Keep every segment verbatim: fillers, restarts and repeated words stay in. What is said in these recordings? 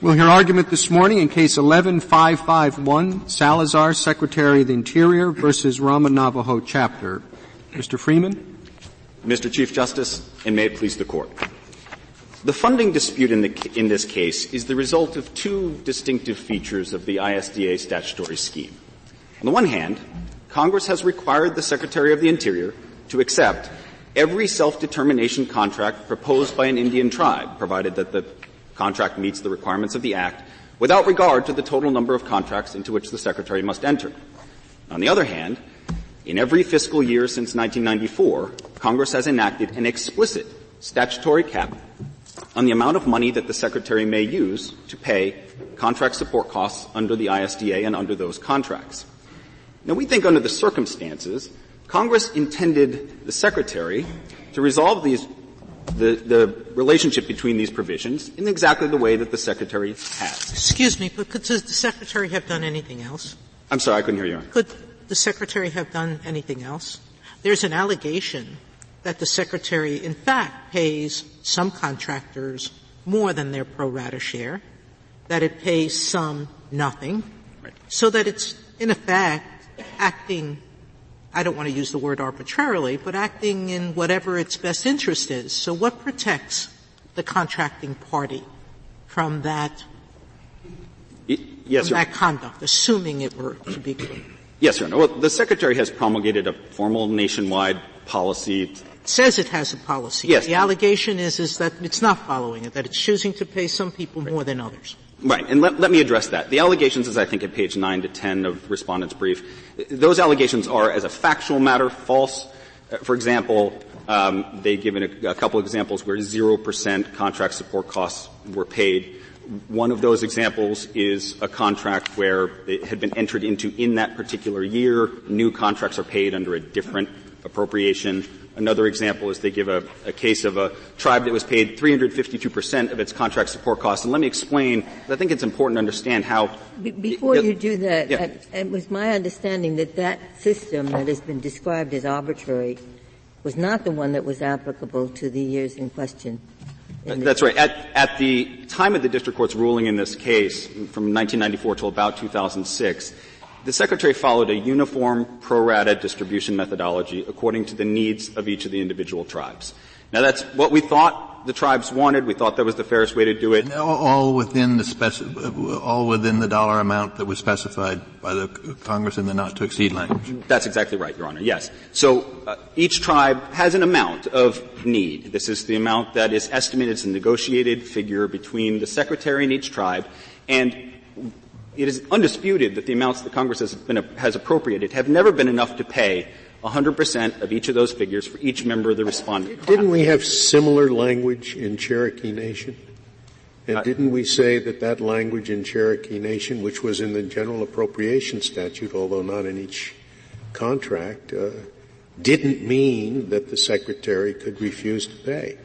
We'll hear argument this morning in Case eleven five five one, Salazar, Secretary of the Interior versus Ramah Navajo Chapter. Mister Freeman. Mister Chief Justice, and may it please the Court. The funding dispute in, the, in this case is the result of two distinctive features of the I S D A statutory scheme. On the one hand, Congress has required the Secretary of the Interior to accept every self-determination contract proposed by an Indian tribe, provided that the contract meets the requirements of the Act, without regard to the total number of contracts into which the Secretary must enter. On the other hand, in every fiscal year since nineteen ninety-four, Congress has enacted an explicit statutory cap on the amount of money that the Secretary may use to pay contract support costs under the I S D A and under those contracts. Now, we think under the circumstances, Congress intended the Secretary to resolve these The, the relationship between these provisions in exactly the way that the Secretary has. Excuse me, but could the Secretary have done anything else? I'm sorry, I couldn't hear you. Could the Secretary have done anything else? There's an allegation that the Secretary, in fact, pays some contractors more than their pro rata share, that it pays some nothing, right. So that it's, in effect, acting I don't want to use the word arbitrarily, but acting in whatever its best interest is. So what protects the contracting party from that, it, yes, from that conduct, assuming it were to be clear? Yes, Your Honor. Well, the Secretary has promulgated a formal nationwide policy. It says it has a policy. Yes. The allegation is, is that it's not following it, that it's choosing to pay some people right. more than others. Right. And let, let me address that. The allegations, as I think at page nine to ten of Respondent's brief, those allegations are, as a factual matter, false. For example, um, they've given a, a couple examples where zero percent contract support costs were paid. One of those examples is a contract where it had been entered into in that particular year. New contracts are paid under a different appropriation. Another example is they give a, a case of a tribe that was paid three hundred fifty-two percent of its contract support costs. And let me explain. I think it's important to understand how. Be- before it, you do that, yeah. I, it was my understanding that that system that has been described as arbitrary was not the one that was applicable to the years in question. In That's right. At, at the time of the district court's ruling in this case, from nineteen ninety-four till about two thousand six, the Secretary followed a uniform pro-rata distribution methodology according to the needs of each of the individual tribes. Now, that's what we thought the tribes wanted. We thought that was the fairest way to do it. And all within the speci- all within the dollar amount that was specified by the Congress in the not-to-exceed language. That's exactly right, Your Honor, yes. So uh, each tribe has an amount of need. This is the amount that is estimated. It's a negotiated figure between the Secretary and each tribe. And it is undisputed that the amounts that Congress has, been, has appropriated have never been enough to pay one hundred percent of each of those figures for each member of the respondent. Didn't we have similar language in Cherokee Nation? And uh, didn't we say that that language in Cherokee Nation, which was in the general appropriation statute, although not in each contract, uh, didn't mean that the Secretary could refuse to pay?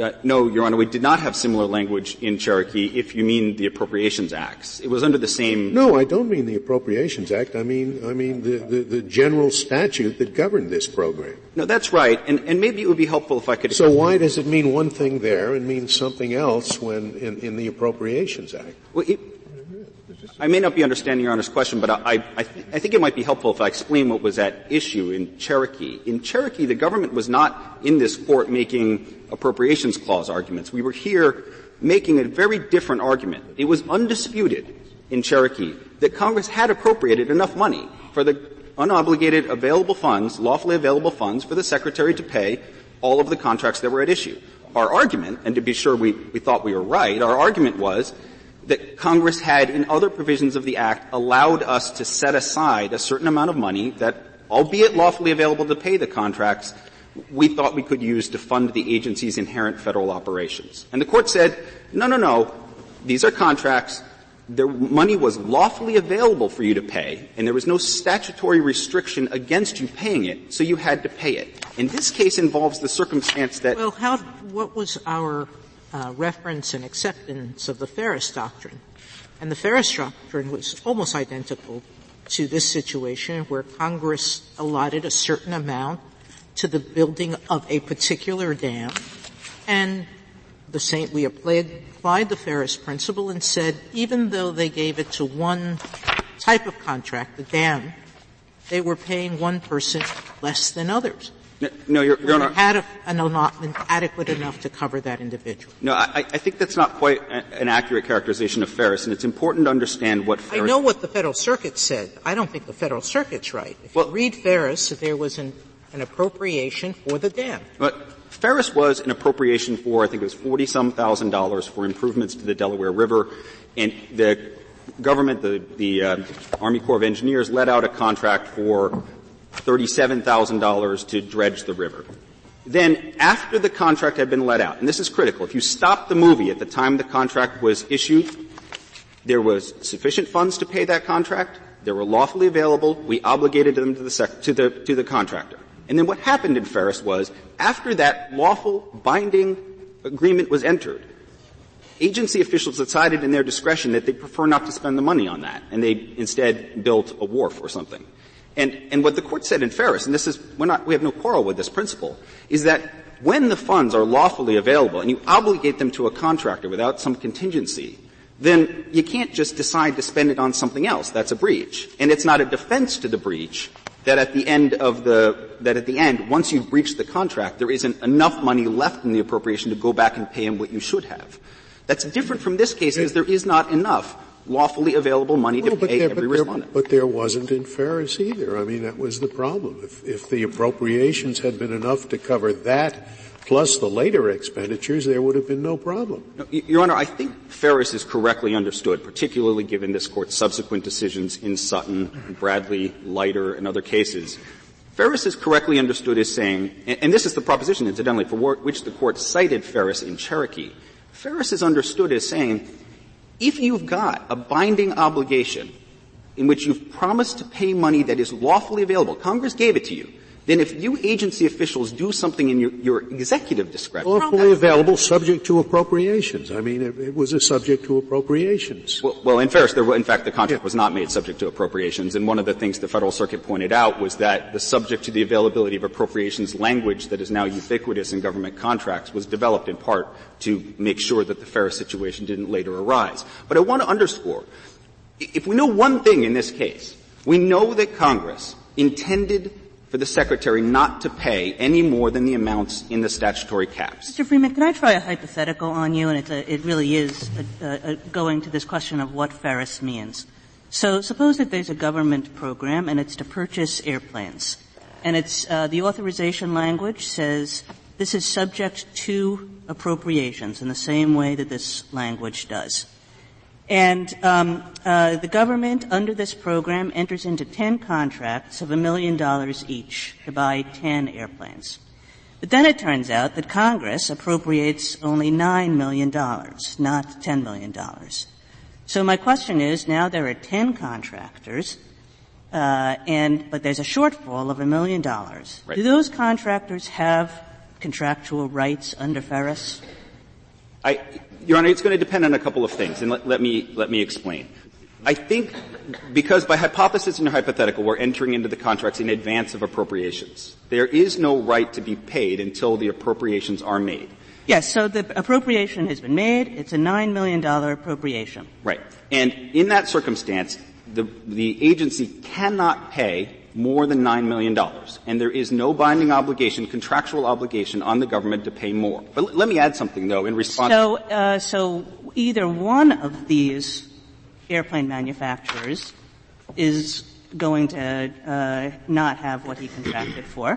Uh, no, Your Honor, we did not have similar language in Cherokee, if you mean the Appropriations Acts. It was under the same... No, I don't mean the Appropriations Act. I mean I mean the, the, the general statute that governed this program. No, that's right. And, and maybe it would be helpful if I could... So why does it mean one thing there and mean something else when in, in the Appropriations Act? Well, it, I may not be understanding Your Honor's question, but I, I, th- I think it might be helpful if I explain what was at issue in Cherokee. In Cherokee, the government was not in this court making appropriations clause arguments. We were here making a very different argument. It was undisputed in Cherokee that Congress had appropriated enough money for the unobligated available funds, lawfully available funds, for the Secretary to pay all of the contracts that were at issue. Our argument, and to be sure we, we thought we were right, our argument was that Congress had, in other provisions of the Act, allowed us to set aside a certain amount of money that, albeit lawfully available to pay the contracts, we thought we could use to fund the agency's inherent federal operations. And the Court said, no, no, no, these are contracts. The money was lawfully available for you to pay, and there was no statutory restriction against you paying it, so you had to pay it. And this case involves the circumstance that... Well, how, what was our... Uh, reference and acceptance of the Ferris Doctrine. And the Ferris Doctrine was almost identical to this situation where Congress allotted a certain amount to the building of a particular dam, and the same, we applied, applied the Ferris principle and said even though they gave it to one type of contract, the dam, they were paying one person less than others. No, no Your, Your Honor. Had an allotment adequate enough to cover that individual. No, I, I think that's not quite a, an accurate characterization of Ferris, and it's important to understand what Ferris. I know what the Federal Circuit said. I don't think the Federal Circuit's right. If well, you read Ferris, there was an, an appropriation for the dam. But Ferris was an appropriation for, I think it was forty-some thousand dollars for improvements to the Delaware River, and the government, the, the uh, Army Corps of Engineers, let out a contract for thirty-seven thousand dollars to dredge the river. Then, after the contract had been let out, and this is critical, if you stop the movie at the time the contract was issued, there was sufficient funds to pay that contract, they were lawfully available, we obligated them to the, sec- to the, to the contractor. And then what happened in Ferris was, after that lawful binding agreement was entered, agency officials decided in their discretion that they prefer not to spend the money on that, and they instead built a wharf or something. And, and what the court said in Ferris, and this is, we're not, we have no quarrel with this principle, is that when the funds are lawfully available and you obligate them to a contractor without some contingency, then you can't just decide to spend it on something else. That's a breach. And it's not a defense to the breach that at the end of the, that at the end, once you've breached the contract, there isn't enough money left in the appropriation to go back and pay him what you should have. That's different from this case because there is not enough lawfully available money well, to pay there, every but respondent. There, but there wasn't in Ferris either. I mean, that was the problem. If, if the appropriations had been enough to cover that plus the later expenditures, there would have been no problem. No, Your Honor, I think Ferris is correctly understood, particularly given this Court's subsequent decisions in Sutton, Bradley, Leiter, and other cases. Ferris is correctly understood as saying, and, and this is the proposition, incidentally, for which the Court cited Ferris in Cherokee. Ferris is understood as saying, if you've got a binding obligation in which you've promised to pay money that is lawfully available, Congress gave it to you, then if you agency officials do something in your, your executive discretion. Lawfully available subject to appropriations. I mean, it, it was a subject to appropriations. Well, well in Ferris, there were, in fact, the contract yeah. was not made subject to appropriations. And one of the things the Federal Circuit pointed out was that the subject to the availability of appropriations language that is now ubiquitous in government contracts was developed in part to make sure that the Ferris situation didn't later arise. But I want to underscore, if we know one thing in this case, we know that Congress intended for the Secretary not to pay any more than the amounts in the statutory caps. Mister Freeman, can I try a hypothetical on you? And it's a, it really is a, a, a going to this question of what Ferris means. So suppose that there's a government program and it's to purchase airplanes. And it's uh, the authorization language says this is subject to appropriations in the same way that this language does. And um, uh, the government under this program enters into ten contracts of a million dollars each to buy ten airplanes. But then it turns out that Congress appropriates only nine million dollars, not ten million dollars. So my question is: now there are ten contractors, uh, and but there's a shortfall of a million dollars. Right. Do those contractors have contractual rights under Ferris? I. Your Honor, it's going to depend on a couple of things, and let, let me let me explain. I think because by hypothesis and hypothetical, we're entering into the contracts in advance of appropriations. There is no right to be paid until the appropriations are made. Yes, so the appropriation has been made. It's a nine million dollars appropriation. Right. And in that circumstance, the, the agency cannot pay more than nine million dollars, and there is no binding obligation, contractual obligation on the government to pay more. But l- let me add something, though, in response. So, uh, so either one of these airplane manufacturers is going to uh, not have what he contracted for,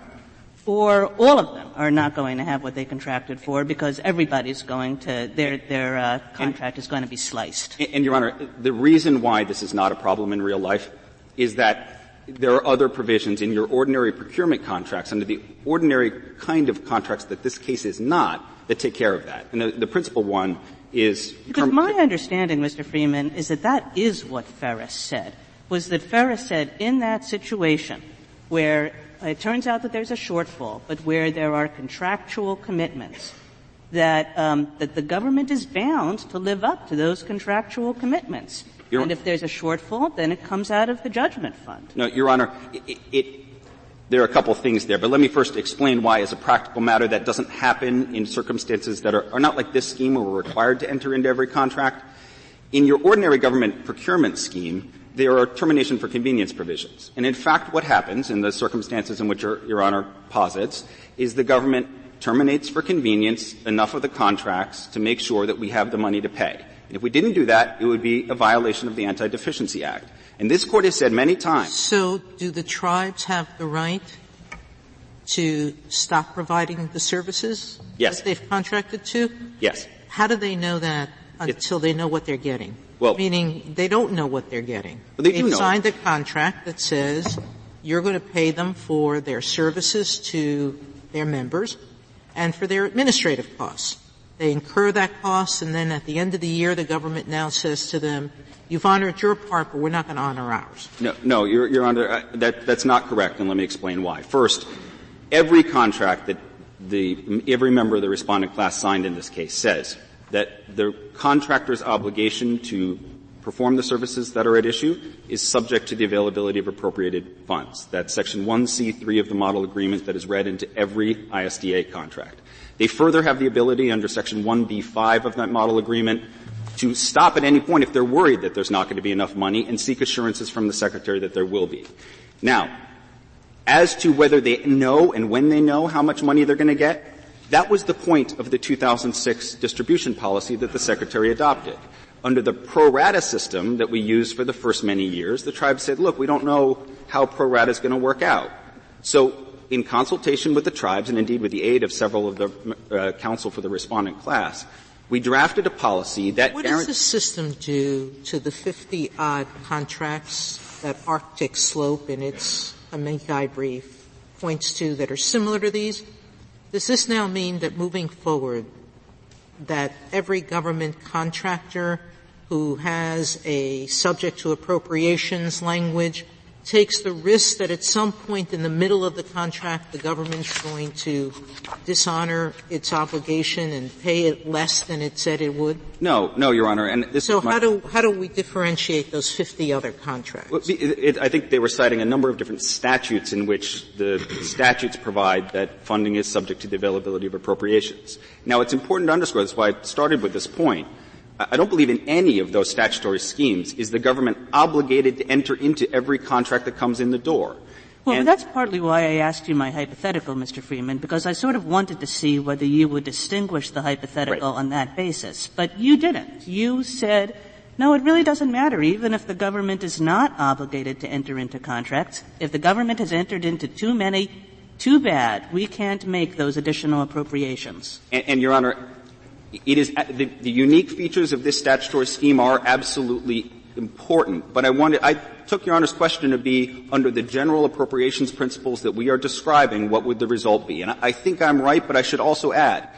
or all of them are not going to have what they contracted for because everybody's going to their their uh, contract and, is going to be sliced. And, and Your Honor, the reason why this is not a problem in real life is that there are other provisions in your ordinary procurement contracts, under the ordinary kind of contracts that this case is not, that take care of that. And the, the principal one is... Because term- my understanding, Mister Freeman, is that that is what Ferris said, was that Ferris said in that situation where it turns out that there's a shortfall, but where there are contractual commitments, that um, that the government is bound to live up to those contractual commitments. Your and if there's a shortfall, then it comes out of the judgment fund. No, Your Honor, it, it, there are a couple of things there, but let me first explain why, as a practical matter, that doesn't happen in circumstances that are, are not like this scheme where we're required to enter into every contract. In your ordinary government procurement scheme, there are termination for convenience provisions. And in fact, what happens in the circumstances in which Your, Your Honor posits is the government terminates for convenience enough of the contracts to make sure that we have the money to pay. And if we didn't do that, it would be a violation of the Anti-Deficiency Act. And this Court has said many times. So do the tribes have the right to stop providing the services yes. that they've contracted to? Yes. How do they know that until it's, they know what they're getting? Well, meaning they don't know what they're getting. Well, they they've do know. signed a contract that says you're going to pay them for their services to their members and for their administrative costs. They incur that cost, and then at the end of the year, the government now says to them, you've honored your part, but we're not going to honor ours. No, no, Your, Your Honor, uh, that, that's not correct, and let me explain why. First, every contract that the, every member of the respondent class signed in this case says that the contractor's obligation to perform the services that are at issue is subject to the availability of appropriated funds. That's Section one C three of the Model Agreement that is read into every I S D A contract. They further have the ability under Section one B five of that Model Agreement to stop at any point if they're worried that there's not going to be enough money and seek assurances from the Secretary that there will be. Now, as to whether they know and when they know how much money they're going to get, that was the point of the two thousand six distribution policy that the Secretary adopted. Under the pro rata system that we used for the first many years, the tribe said, look, we don't know how pro rata is going to work out. So in consultation with the tribes and indeed with the aid of several of the uh, counsel for the respondent class, we drafted a policy that... What does the system do to the fifty-odd contracts that Arctic Slope in its amicus brief points to that are similar to these? Does this now mean that moving forward, that every government contractor who has a subject to appropriations language takes the risk that at some point in the middle of the contract the government's going to dishonor its obligation and pay it less than it said it would? No, no, Your Honor. And this so is my, how do how do we differentiate those fifty other contracts? Well, it, it, I think they were citing a number of different statutes in which the statutes provide that funding is subject to the availability of appropriations. Now, it's important to underscore, that's why I started with this point. I don't believe in any of those statutory schemes is the government obligated to enter into every contract that comes in the door. Well, and that's partly why I asked you my hypothetical, Mister Freeman, because I sort of wanted to see whether you would distinguish the hypothetical right. on that basis. But you didn't. You said, no, it really doesn't matter, even if the government is not obligated to enter into contracts. If the government has entered into too many, too bad. We can't make those additional appropriations. And, and Your Honor, It is the, the unique features of this statutory scheme are absolutely important, but I wanted I took Your Honor's question to be under the general appropriations principles that we are describing, what would the result be? And I, I think I'm right, but I should also add,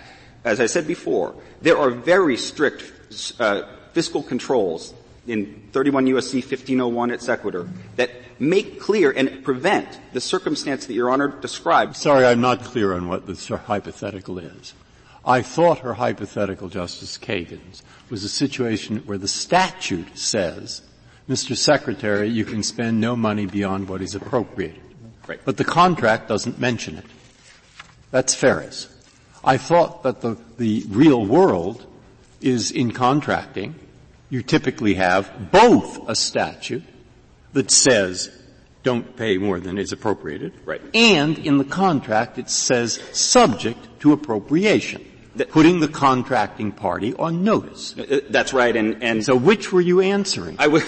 as I said before, there are very strict uh, fiscal controls in thirty-one U S C fifteen oh one et sequitur that make clear and prevent the circumstance that Your Honor described. Sorry, I'm not clear on what this hypothetical is. I thought her hypothetical, Justice Kagan's, was a situation where the statute says, Mister Secretary, you can spend no money beyond what is appropriated. Right. But the contract doesn't mention it. That's Ferris. I thought that the, the real world is in contracting. You typically have both a statute that says don't pay more than is appropriated, right. and in the contract it says subject to appropriation. Putting the contracting party on notice. That's right, and, and so which were you answering? I w-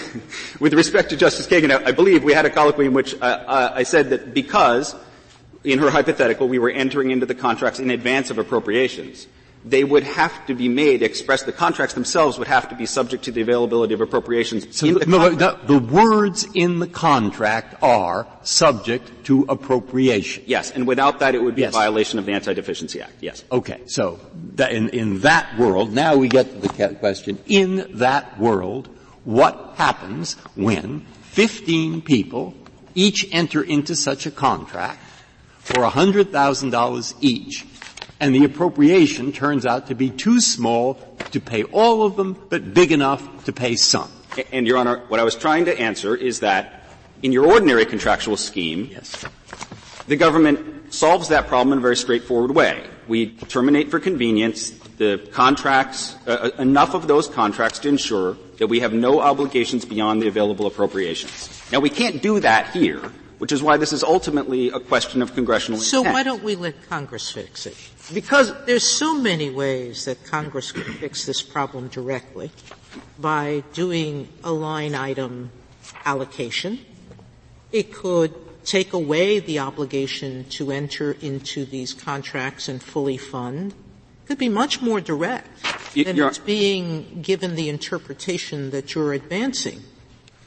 with respect to Justice Kagan, I, I believe we had a colloquy in which uh, uh, I said that because, in her hypothetical, we were entering into the contracts in advance of appropriations, they would have to be made express. The contracts themselves would have to be subject to the availability of appropriations. So in the, no, the, the words in the contract are subject to appropriation. Yes, and without that, it would be yes. a violation of the Anti-Deficiency Act. Yes. Okay. So that in, in that world, now we get to the question: in that world, what happens when fifteen people each enter into such a contract for a hundred thousand dollars each? And the appropriation turns out to be too small to pay all of them, but big enough to pay some. And, Your Honor, what I was trying to answer is that in your ordinary contractual scheme, yes. The government solves that problem in a very straightforward way. We terminate for convenience the contracts, uh, enough of those contracts to ensure that we have no obligations beyond the available appropriations. Now, we can't do that here, which is why this is ultimately a question of congressional intent. So why don't we let Congress fix it? Because there's so many ways that Congress could fix this problem directly by doing a line item allocation. It could take away the obligation to enter into these contracts and fully fund. It could be much more direct than Your it's being given the interpretation that you're advancing.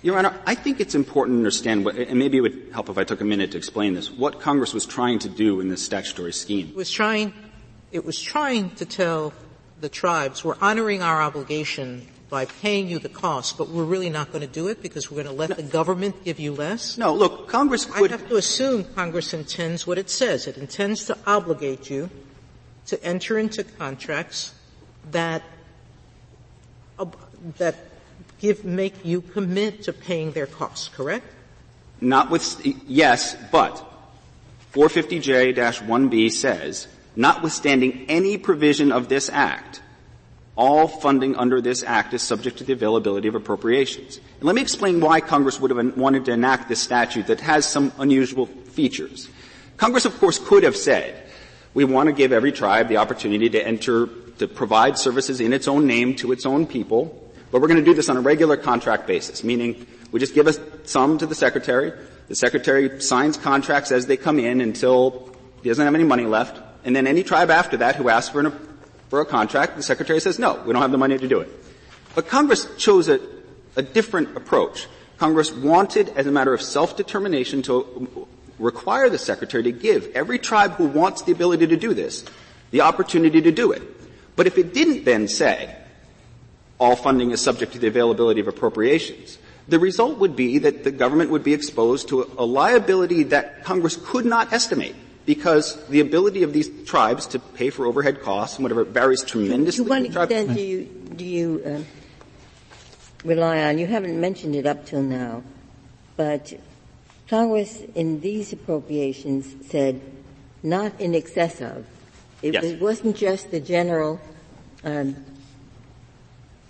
Your Honor, I think it's important to understand what, and maybe it would help if I took a minute to explain this, what Congress was trying to do in this statutory scheme. It was trying, it was trying to tell the tribes, we're honoring our obligation by paying you the cost, but we're really not going to do it because we're going to let no. the government give you less? No, look, Congress could... I have to assume Congress intends what it says. It intends to obligate you to enter into contracts that uh, that give make you commit to paying their costs, correct? Not with... Yes, but four fifty J one B says, notwithstanding any provision of this Act, all funding under this Act is subject to the availability of appropriations. And let me explain why Congress would have wanted to enact this statute that has some unusual features. Congress, of course, could have said, we want to give every tribe the opportunity to enter, to provide services in its own name to its own people, but we're going to do this on a regular contract basis, meaning we just give a sum to the Secretary, the Secretary signs contracts as they come in until he doesn't have any money left, and then any tribe after that who asks for an for a contract, the Secretary says, no, we don't have the money to do it. But Congress chose a, a different approach. Congress wanted, as a matter of self-determination, to require the Secretary to give every tribe who wants the ability to do this the opportunity to do it. But if it didn't then say, all funding is subject to the availability of appropriations, the result would be that the government would be exposed to a, a liability that Congress could not estimate, because the ability of these tribes to pay for overhead costs and whatever varies tremendously. To what extent do you, do you uh, rely on, you haven't mentioned it up till now, but Congress in these appropriations said not in excess of. It, yes. It wasn't just the general um,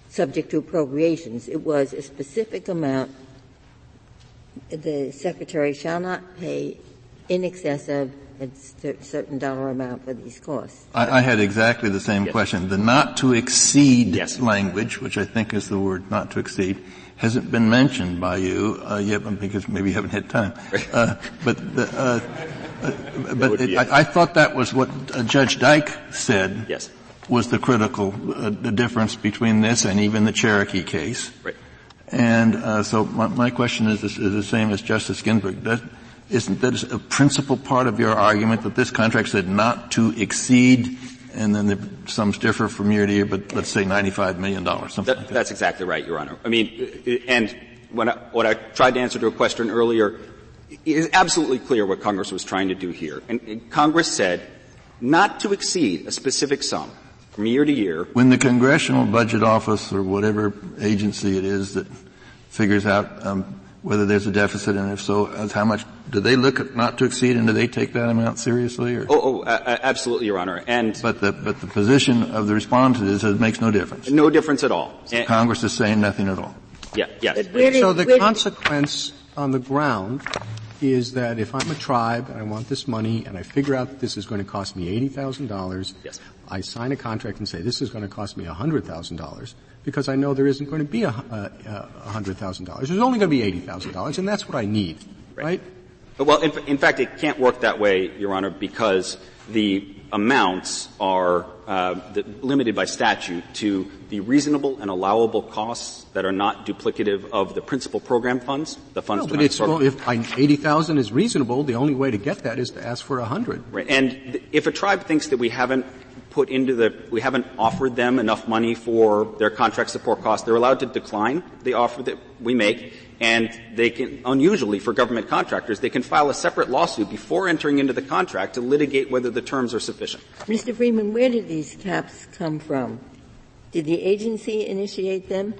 subject to appropriations. It was a specific amount the Secretary shall not pay in excess of a certain dollar amount for these costs. I, I had exactly the same yes. question. The not to exceed yes. language, which I think is the word not to exceed, hasn't been mentioned by you uh, yet because maybe you haven't had time. Uh, but the, uh, uh, but it, I, I thought that was what uh, Judge Dyke said yes. was the critical uh, the difference between this and even the Cherokee case. Right. And uh, so my, my question is, is the same as Justice Ginsburg. Does, Isn't that a principal part of your argument that this contract said not to exceed, and then the sums differ from year to year, but let's say ninety-five million dollars, something that, like that? That's exactly right, Your Honor. I mean, and when I, what I tried to answer to a question earlier, it is absolutely clear what Congress was trying to do here. And, and Congress said not to exceed a specific sum from year to year. When the Congressional Budget Office or whatever agency it is that figures out um, whether there's a deficit, and if so, how much do they look at not to exceed, and do they take that amount seriously? Or? Oh, oh uh, absolutely, Your Honor. And but the but the position of the respondent is that it makes no difference. No difference at all. So and Congress is saying nothing at all. Yeah, yeah. Really, so the really. consequence on the ground is that if I'm a tribe and I want this money, and I figure out that this is going to cost me eighty thousand dollars, yes, I sign a contract and say this is going to cost me a hundred thousand dollars. Because I know there isn't going to be a, a, a hundred thousand dollars. There's only going to be eighty thousand dollars, and that's what I need, right? right? Well, in, in fact, it can't work that way, Your Honor, because the amounts are uh, the, limited by statute to the reasonable and allowable costs that are not duplicative of the principal program funds. The funds. No, but it's well, if I, eighty thousand is reasonable, the only way to get that is to ask for a hundred. Right, and th- if a tribe thinks that we haven't. put into the, we haven't offered them enough money for their contract support costs. They're allowed to decline the offer that we make, and they can, unusually for government contractors, they can file a separate lawsuit before entering into the contract to litigate whether the terms are sufficient. Mister Freeman, where did these caps come from? Did the agency initiate them?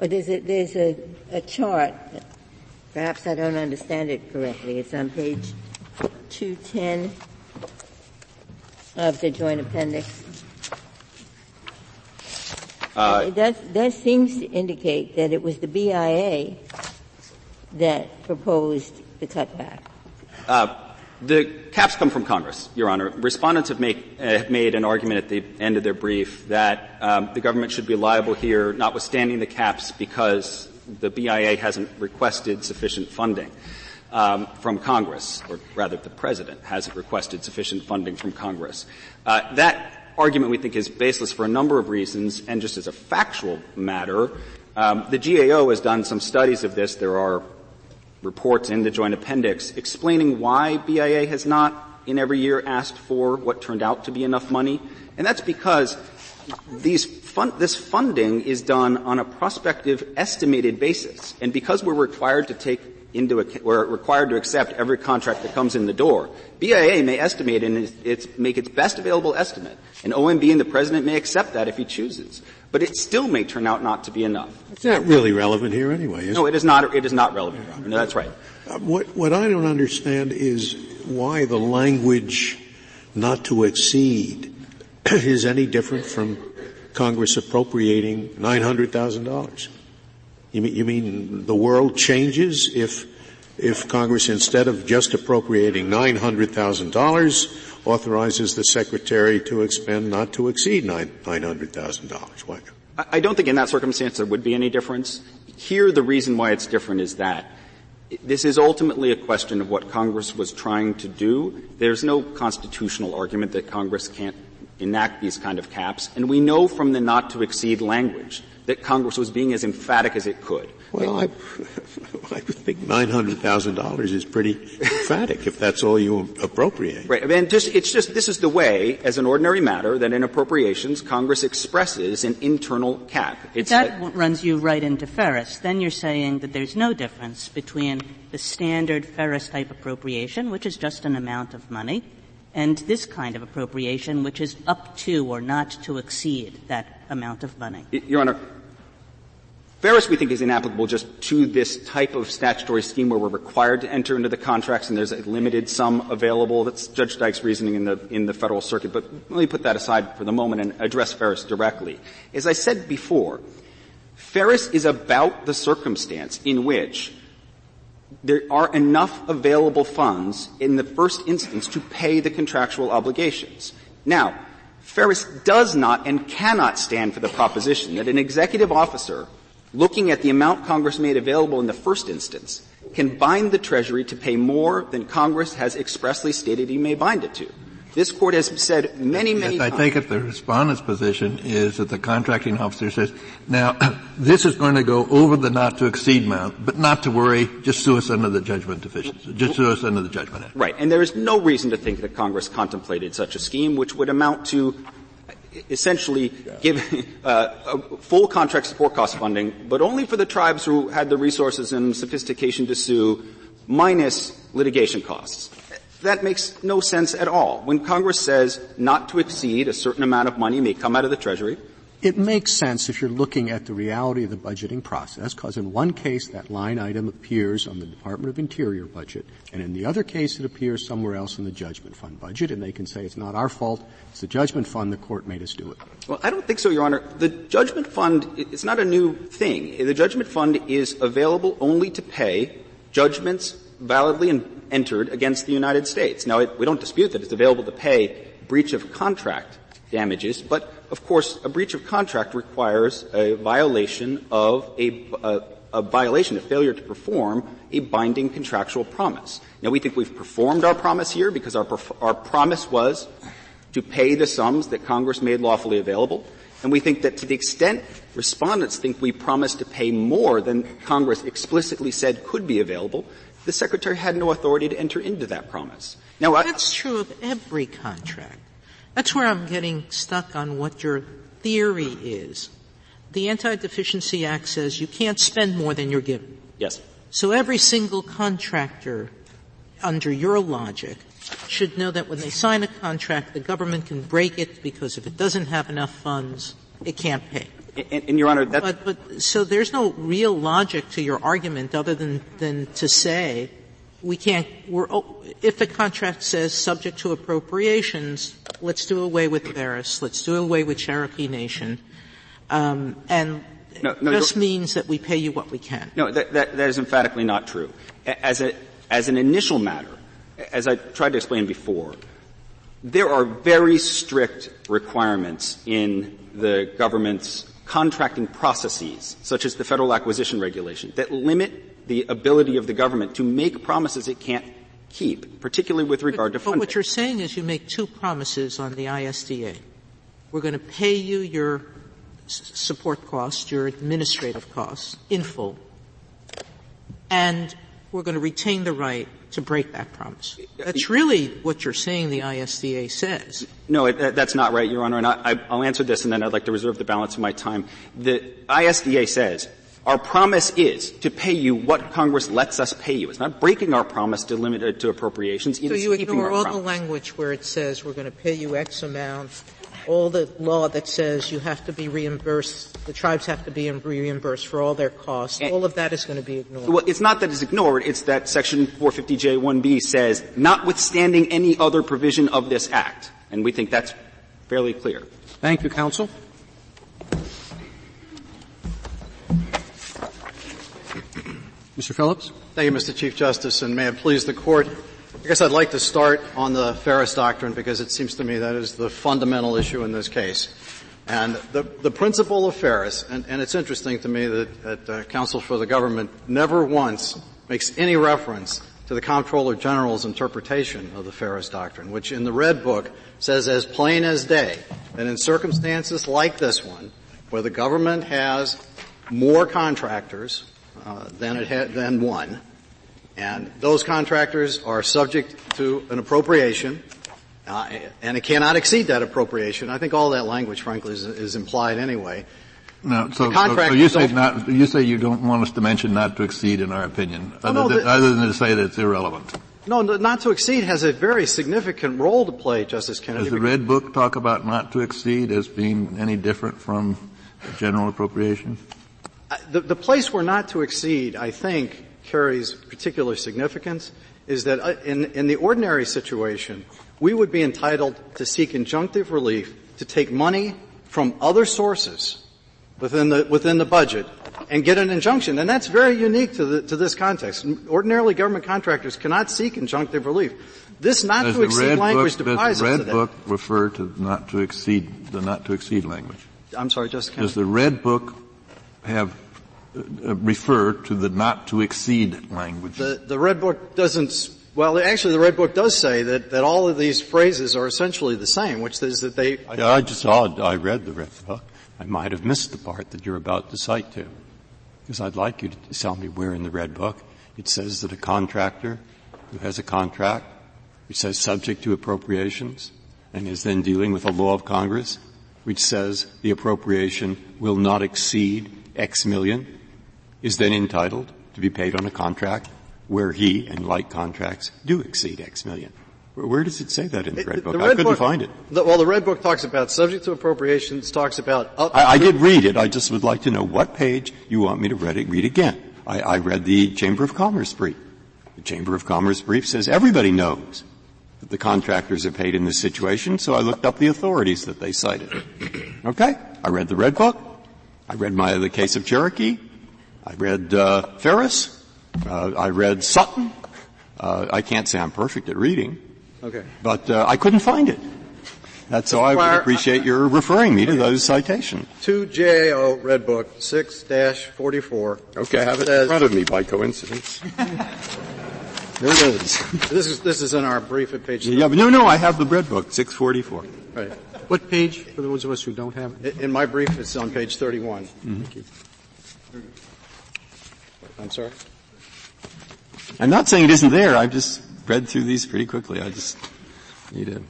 Or there's a, there's a, a chart, perhaps I don't understand it correctly, it's on page two ten of the Joint Appendix. Uh, that, that seems to indicate that it was the B I A that proposed the cutback. Uh, the caps come from Congress, Your Honor. Respondents have, make, uh, have made an argument at the end of their brief that um, the government should be liable here, notwithstanding the caps, because the B I A hasn't requested sufficient funding um, from Congress, or rather the President hasn't requested sufficient funding from Congress. Uh, that argument, we think, is baseless for a number of reasons, and just as a factual matter, um, the G A O has done some studies of this. There are reports in the Joint Appendix explaining why B I A has not, in every year, asked for what turned out to be enough money, and that's because these fun- this funding is done on a prospective, estimated basis, and because we're required to take into a, we're required to accept every contract that comes in the door. B I A may estimate and it's, it's, make its best available estimate. And O M B and the President may accept that if he chooses. But it still may turn out not to be enough. It's not really relevant here anyway, is no, it? No, it is not, it is not relevant, Your Honor. No, that's right. Uh, what, what I don't understand is why the language not to exceed is any different from Congress appropriating nine hundred thousand dollars. You mean, you mean the world changes if, if Congress, instead of just appropriating nine hundred thousand dollars, authorizes the Secretary to expend not to exceed nine hundred thousand dollars? I, I don't think in that circumstance there would be any difference. Here, the reason why it's different is that this is ultimately a question of what Congress was trying to do. There's no constitutional argument that Congress can't enact these kind of caps, and we know from the not to exceed language that Congress was being as emphatic as it could. Well, I, I think nine hundred thousand dollars is pretty emphatic if that's all you appropriate. Right. I mean, just, it's just, this is the way, as an ordinary matter, that in appropriations, Congress expresses an internal cap. It's that like, runs you right into Ferris. Then you're saying that there's no difference between the standard Ferris-type appropriation, which is just an amount of money, and this kind of appropriation, which is up to or not to exceed that amount of money. Your Honor, Ferris, we think, is inapplicable just to this type of statutory scheme where we're required to enter into the contracts and there's a limited sum available. That's Judge Dyke's reasoning in the in the Federal Circuit. But let me put that aside for the moment and address Ferris directly. As I said before, Ferris is about the circumstance in which there are enough available funds in the first instance to pay the contractual obligations. Now, Ferris does not and cannot stand for the proposition that an executive officer, looking at the amount Congress made available in the first instance, can bind the Treasury to pay more than Congress has expressly stated he may bind it to. This Court has said many, many yes, I times. I take it the respondent's position is that the contracting officer says, now, this is going to go over the not-to-exceed amount, but not to worry, just sue us under the judgment deficiency, just sue us under the Judgment Act. Right. And there is no reason to think that Congress contemplated such a scheme, which would amount to essentially yeah. give uh, a full contract support cost funding, but only for the tribes who had the resources and sophistication to sue, minus litigation costs. That makes no sense at all. When Congress says not to exceed a certain amount of money may come out of the Treasury. It makes sense if you're looking at the reality of the budgeting process, because in one case that line item appears on the Department of Interior budget, and in the other case it appears somewhere else in the Judgment Fund budget, and they can say it's not our fault, it's the Judgment Fund, the Court made us do it. Well, I don't think so, Your Honor. The Judgment Fund, it's not a new thing. The Judgment Fund is available only to pay judgments validly and entered against the United States. Now, it, we don't dispute that it's available to pay breach of contract damages, but, of course, a breach of contract requires a violation of a, a, a violation, a failure to perform a binding contractual promise. Now, we think we've performed our promise here because our, our promise was to pay the sums that Congress made lawfully available. And we think that to the extent respondents think we promised to pay more than Congress explicitly said could be available, the Secretary had no authority to enter into that promise. Now, I, that's true of every contract. That's where I'm getting stuck on what your theory is. The Anti-Deficiency Act says you can't spend more than you're given. Yes. So every single contractor, under your logic, should know that when they sign a contract, the government can break it because if it doesn't have enough funds, it can't pay. And, and Your Honor, that's but, but so there's no real logic to your argument other than, than to say we can't, we're, if the contract says subject to appropriations, let's do away with Ferris, let's do away with Cherokee Nation, um, and no, no, just means that we pay you what we can. No, that, that, that is emphatically not true. As a, as an initial matter, as I tried to explain before, there are very strict requirements in the government's contracting processes, such as the Federal Acquisition Regulation, that limit the ability of the government to make promises it can't keep, particularly with regard but, to funding. But what you're saying is you make two promises on the I S D A. We're going to pay you your support costs, your administrative costs, in full, and we're going to retain the right to break that promise. That's really what you're saying the I S D A says. No, it, that's not right, Your Honor, and I, I'll answer this, and then I'd like to reserve the balance of my time. The I S D A says our promise is to pay you what Congress lets us pay you. It's not breaking our promise to limit it to appropriations. So you ignore all promise. The language where it says we're going to pay you X amount, all the law that says you have to be reimbursed, the tribes have to be reimbursed for all their costs, and all of that is going to be ignored. Well, it's not that it's ignored, it's that Section four fifty J one B says, notwithstanding any other provision of this Act. And we think that's fairly clear. Thank you, counsel. Mister Phillips. Thank you, Mister Chief Justice, and may it please the Court. I guess I'd like to start on the Ferris Doctrine because it seems to me that is the fundamental issue in this case. And the, the principle of Ferris, and, and it's interesting to me that, that uh, counsel for the government never once makes any reference to the Comptroller General's interpretation of the Ferris Doctrine, which in the Red Book says as plain as day that in circumstances like this one, where the government has more contractors uh, than it had, than one, and those contractors are subject to an appropriation, uh, and it cannot exceed that appropriation. I think all that language, frankly, is, is implied anyway. No, so, so, so you say not, you say you don't want us to mention not to exceed in our opinion, other, no, no, than, the, other than to say that it's irrelevant. No, no, not to exceed has a very significant role to play, Justice Kennedy. Does the Red Book talk about not to exceed as being any different from general appropriation? Uh, the, the place where not to exceed, I think, carries particular significance is that in, in the ordinary situation, we would be entitled to seek injunctive relief to take money from other sources within the, within the budget and get an injunction. And that's very unique to the, to this context. Ordinarily, government contractors cannot seek injunctive relief. This not to exceed language deprives us of that. Does the Red Book refer to not to exceed, the not to exceed language? I'm sorry, Justice Kennedy. Does the Red Book have refer to the not to exceed language? The, the Red Book doesn't, well, actually the Red Book does say that, that all of these phrases are essentially the same, which is that they... I, I just saw, I read the Red Book. I might have missed the part that you're about to cite to, because I'd like you to tell me where in the Red Book it says that a contractor who has a contract, which says subject to appropriations, and is then dealing with a law of Congress, which says the appropriation will not exceed X million, is then entitled to be paid on a contract where he and like contracts do exceed X million. Where does it say that in the Red Book? The Red I couldn't Book, find it. The, well, the Red Book talks about subject to appropriations, talks about up I, I did read it. I just would like to know what page you want me to read it, read again. I, I read the Chamber of Commerce brief. The Chamber of Commerce brief says everybody knows that the contractors are paid in this situation, so I looked up the authorities that they cited. Okay? I read the Red Book. I read my, the case of Cherokee. I read uh, Ferris. Uh, I read Sutton. Uh, I can't say I'm perfect at reading, okay, but uh, I couldn't find it. That's why I would appreciate your referring me to those citations. To G A O Red Book six dash forty-four. Okay, I have it in front of me by coincidence. There it is. This is this is in our brief at page. Yeah, but no, no, I have the Red Book six forty-four. Right. What page? For those of us who don't have it. In my brief, it's on page thirty-one. Mm-hmm. Thank you. I'm sorry? I'm not saying it isn't there. I've just read through these pretty quickly. I just need a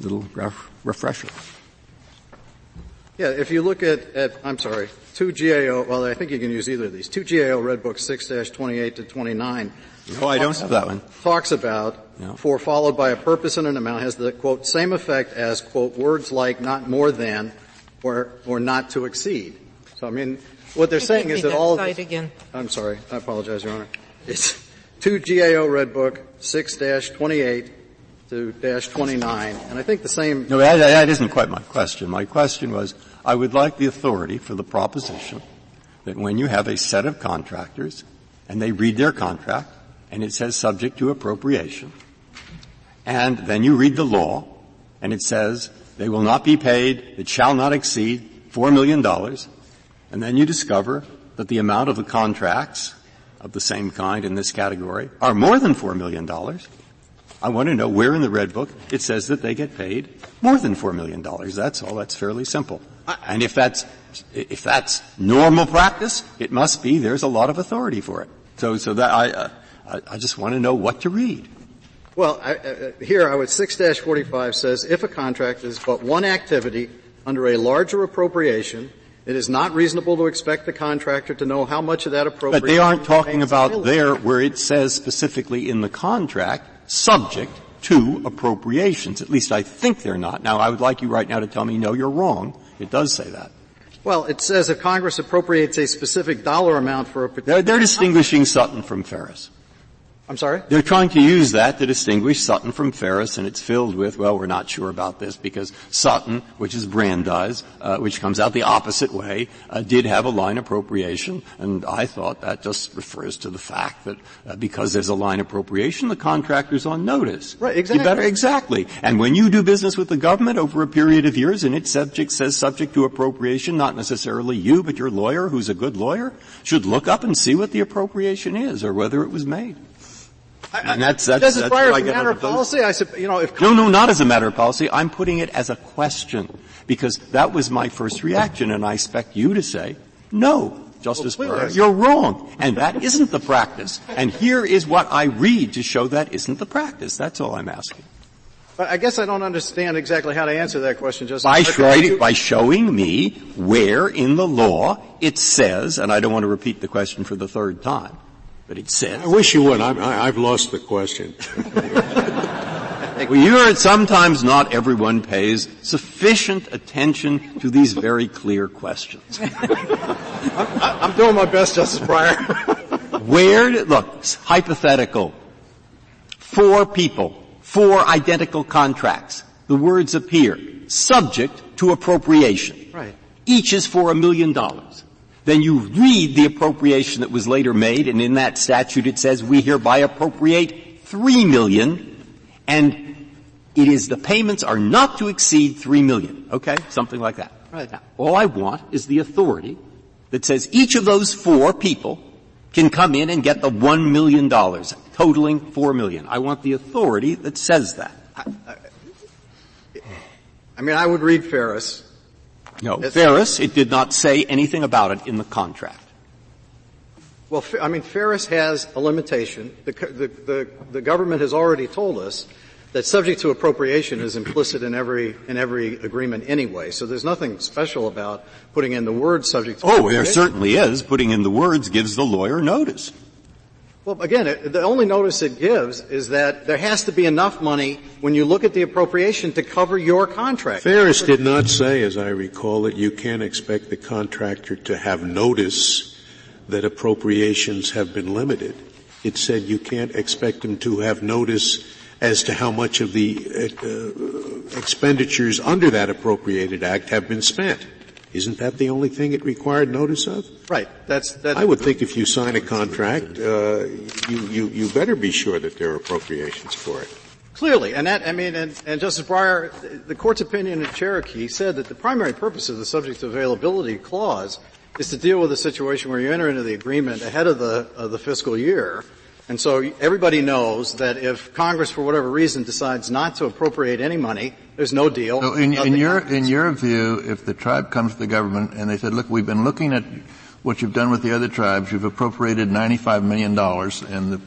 little ref- refresher. Yeah, if you look at, at, I'm sorry, two G A O, well, I think you can use either of these. two G A O Red Book six dash twenty-eight to twenty-nine. No, I don't have that one. Talks about, no. For followed by a purpose and an amount has the, quote, same effect as, quote, words like not more than or, or not to exceed. So, I mean, what they're saying is that all of this, I'm sorry, I apologize, Your Honor. It's to G A O Red Book six twenty-eight to dash twenty-nine, and I think the same... No, that, that isn't quite my question. My question was, I would like the authority for the proposition that when you have a set of contractors and they read their contract and it says subject to appropriation, and then you read the law and it says they will not be paid, it shall not exceed four million dollars, and then you discover that the amount of the contracts of the same kind in this category are more than four million dollars, I want to know where in the Red Book it says that they get paid more than four million dollars. That's all. That's fairly simple. And if that's, if that's normal practice, it must be there's a lot of authority for it. So, so that I, uh, I just want to know what to read. Well, I, uh, here I would six forty-five says if a contract is but one activity under a larger appropriation, it is not reasonable to expect the contractor to know how much of that appropriation. But they aren't talking about there where it says specifically in the contract, subject to appropriations. At least I think they're not. Now, I would like you right now to tell me, no, you're wrong. It does say that. Well, it says if Congress appropriates a specific dollar amount for a particular... They're, they're distinguishing Sutton from Ferris. I'm sorry? They're trying to use that to distinguish Sutton from Ferris, and it's filled with, well, we're not sure about this because Sutton, which is Brandeis, uh, which comes out the opposite way, uh, did have a line appropriation, and I thought that just refers to the fact that uh, because there's a line appropriation, the contractor's on notice. Right, exactly. You better, exactly. And when you do business with the government over a period of years and it subject, says subject to appropriation, not necessarily you, but your lawyer, who's a good lawyer, should look up and see what the appropriation is or whether it was made. I, and that's, that's, does it require as a matter of policy? I said, you know, if no, no, not as a matter of policy. I'm putting it as a question because that was my first reaction, and I expect you to say, no, Justice well, Breyer, you're wrong, and that isn't the practice. And here is what I read to show that isn't the practice. That's all I'm asking. But I guess I don't understand exactly how to answer that question, Justice by, showing, by showing me where in the law it says, and I don't want to repeat the question for the third time, but it says. I wish you would. I'm, I, I've lost the question. Well, you heard sometimes not everyone pays sufficient attention to these very clear questions. I'm, I'm doing my best, Justice Breyer. Where, look, hypothetical. Four people, four identical contracts. The words appear, subject to appropriation. Right. Each is for a million dollars. Then you read the appropriation that was later made, and in that statute it says, we hereby appropriate three million, and it is the payments are not to exceed three million. Okay? Something like that. Right. Now, all I want is the authority that says each of those four people can come in and get the one million dollars, totaling four million. I want the authority that says that. I, I, I mean, I would read Ferris. No, it's, Ferris, it did not say anything about it in the contract. Well, I mean, Ferris has a limitation. The, the, the, the government has already told us that subject to appropriation is implicit in every, in every agreement anyway. So there's nothing special about putting in the word subject to appropriation. Oh, there certainly is. Putting in the words gives the lawyer notice. Well, again, it, the only notice it gives is that there has to be enough money when you look at the appropriation to cover your contract. Ferris did not say, as I recall, that you can't expect the contractor to have notice that appropriations have been limited. It said you can't expect them to have notice as to how much of the uh, expenditures under that appropriated act have been spent. Isn't that the only thing it required notice of? Right. That's, that's I would think if you sign a contract, uh, you, you, you better be sure that there are appropriations for it. Clearly. And that, I mean, and, and Justice Breyer, the Court's opinion in Cherokee said that the primary purpose of the subject to availability clause is to deal with a situation where you enter into the agreement ahead of the, of the fiscal year. And so everybody knows that if Congress, for whatever reason, decides not to appropriate any money, there's no deal. So in, in your happens. in your view, if the tribe comes to the government and they said, "Look, we've been looking at what you've done with the other tribes. You've appropriated ninety-five million dollars, and the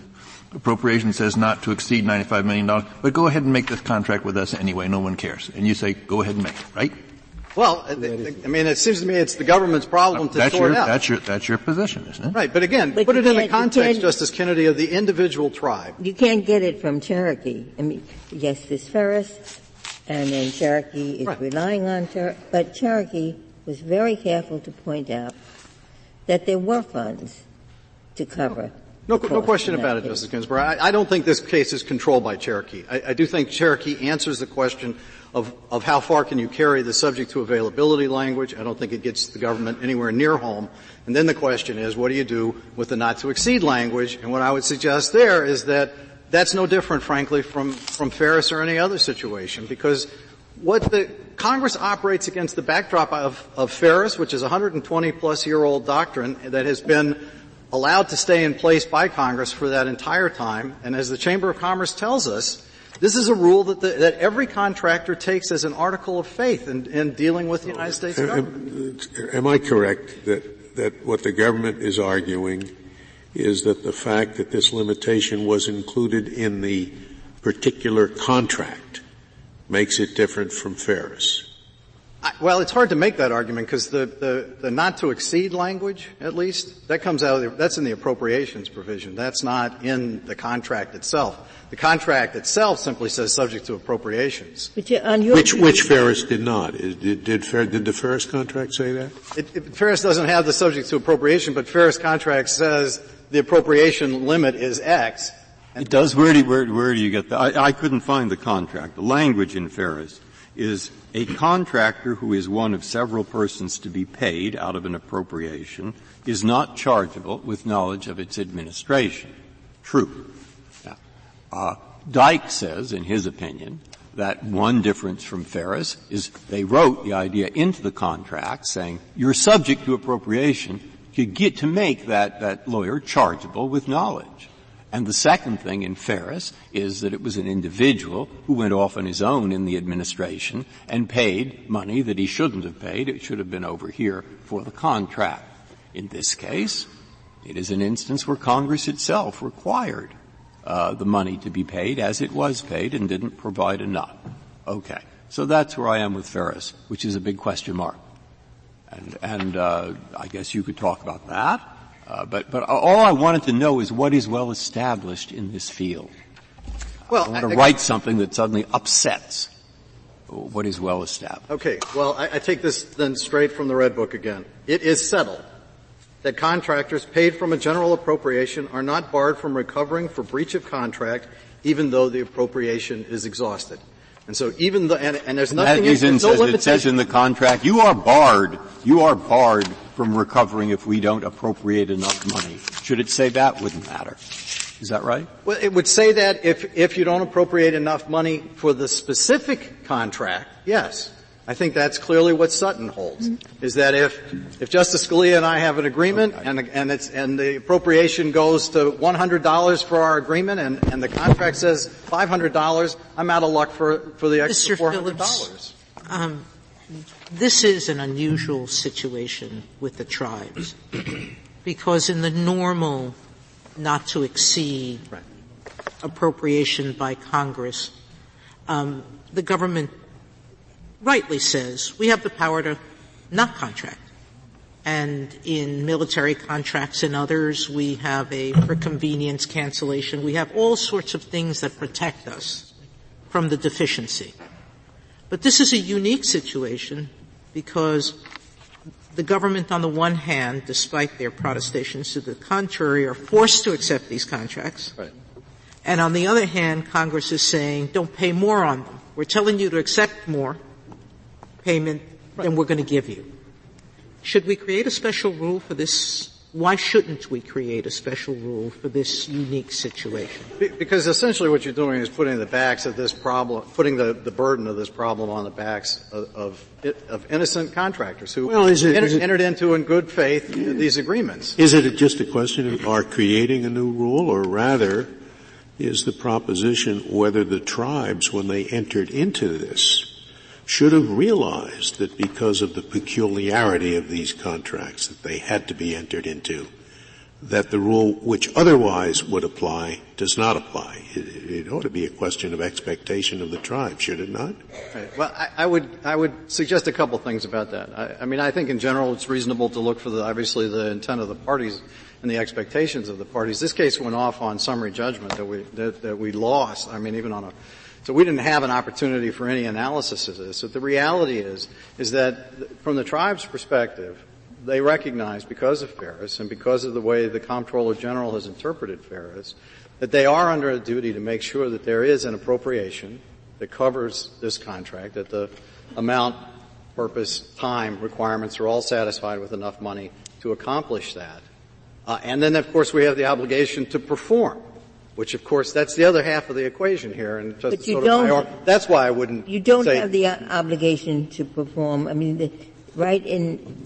appropriation says not to exceed ninety-five million dollars. But go ahead and make this contract with us anyway. No one cares." And you say, "Go ahead and make it." Right? Well, I mean, it seems to me it's the government's problem to sort out. That's your, that's your position, isn't it? Right, but again, but put it in the context, Justice Kennedy, of the individual tribe. You can't get it from Cherokee. I mean, yes, there's Ferris, and then Cherokee is right. relying on Cherokee, but Cherokee was very careful to point out that there were funds to cover No, no question about it, Justice Ginsburg. I, I don't think this case is controlled by Cherokee. I, I do think Cherokee answers the question of, of how far can you carry the subject to availability language. I don't think it gets the government anywhere near home. And then the question is, what do you do with the not to exceed language? And what I would suggest there is that that's no different, frankly, from, from Ferris or any other situation, because what the Congress operates against the backdrop of, of Ferris, which is a one hundred twenty plus year old doctrine that has been allowed to stay in place by Congress for that entire time. And as the Chamber of Commerce tells us, this is a rule that the, that every contractor takes as an article of faith in, in dealing with the United States government. Am, am I correct that, that what the government is arguing is that the fact that this limitation was included in the particular contract makes it different from Ferris? I, well, it's hard to make that argument because the, the, the not to exceed language, at least, that comes out of the, that's in the appropriations provision. That's not in the contract itself. The contract itself simply says subject to appropriations. But yeah, on your which, which Ferris did not. Did, did, Fer, did the Ferris contract say that? It, it, Ferris doesn't have the subject to appropriation, but Ferris contract says the appropriation limit is X. And it does. Where do, where, where do you get that? I, I couldn't find the contract. The language in Ferris is a contractor who is one of several persons to be paid out of an appropriation is not chargeable with knowledge of its administration. True. Uh, Dyke says, in his opinion, that one difference from Ferris is they wrote the idea into the contract saying you're subject to appropriation to get to make that, that lawyer chargeable with knowledge. And the second thing in Ferris is that it was an individual who went off on his own in the administration and paid money that he shouldn't have paid. It should have been over here for the contract. In this case, it is an instance where Congress itself required uh, the money to be paid as it was paid and didn't provide enough. Okay. So that's where I am with Ferris, which is a big question mark. And, and, uh, I guess you could talk about that. Uh, but, but all I wanted to know is what is well established in this field. Well, I don't want to I, I, write something that suddenly upsets what is well established. Okay. Well, I, I take this then straight from the Red Book again. It is settled that contractors paid from a general appropriation are not barred from recovering for breach of contract, even though the appropriation is exhausted. And so even the and, and there's nothing. That reason in, there's no says, it says in the contract, you are barred. You are barred from recovering if we don't appropriate enough money. Should it say that? Wouldn't matter. Is that right? Well, it would say that if, if you don't appropriate enough money for the specific contract, yes. I think that's clearly what Sutton holds, mm-hmm. is that if, if Justice Scalia and I have an agreement okay. and, and it's, and the appropriation goes to one hundred dollars for our agreement and, and the contract says five hundred dollars, I'm out of luck for, for the extra Mister four hundred dollars. Phillips, um, this is an unusual situation with the tribes because in the normal not to exceed right. appropriation by Congress, um, the government rightly says we have the power to not contract. And in military contracts and others, we have a for convenience cancellation. We have all sorts of things that protect us from the deficiency. But this is a unique situation because the government, on the one hand, despite their protestations to the contrary, are forced to accept these contracts. Right. And on the other hand, Congress is saying, don't pay more on them. We're telling you to accept more payment right. than we're going to give you. Should we create a special rule for this? Why shouldn't we create a special rule for this unique situation? Because essentially what you're doing is putting the backs of this problem, putting the, the burden of this problem on the backs of, of, of innocent contractors who well, is it, enter, is it, entered into in good faith yeah. these agreements. Is it just a question of our creating a new rule, or rather is the proposition whether the tribes, when they entered into this, should have realized that because of the peculiarity of these contracts that they had to be entered into, that the rule which otherwise would apply does not apply. It, it ought to be a question of expectation of the tribe, should it not? Right. Well, I, I would I would suggest a couple things about that. I, I mean, I think in general it's reasonable to look for the obviously the intent of the parties and the expectations of the parties. This case went off on summary judgment that we that, that we lost. I mean, even on a So we didn't have an opportunity for any analysis of this. So the reality is, is that from the tribe's perspective, they recognize, because of Ferris and because of the way the Comptroller General has interpreted Ferris, that they are under a duty to make sure that there is an appropriation that covers this contract, that the amount, purpose, time requirements are all satisfied with enough money to accomplish that. Uh, and then, of course, we have the obligation to perform, which, of course, that's the other half of the equation here. And just but you sort don't, of prior, that's why I wouldn't You don't say, have the obligation to perform. I mean, the, right in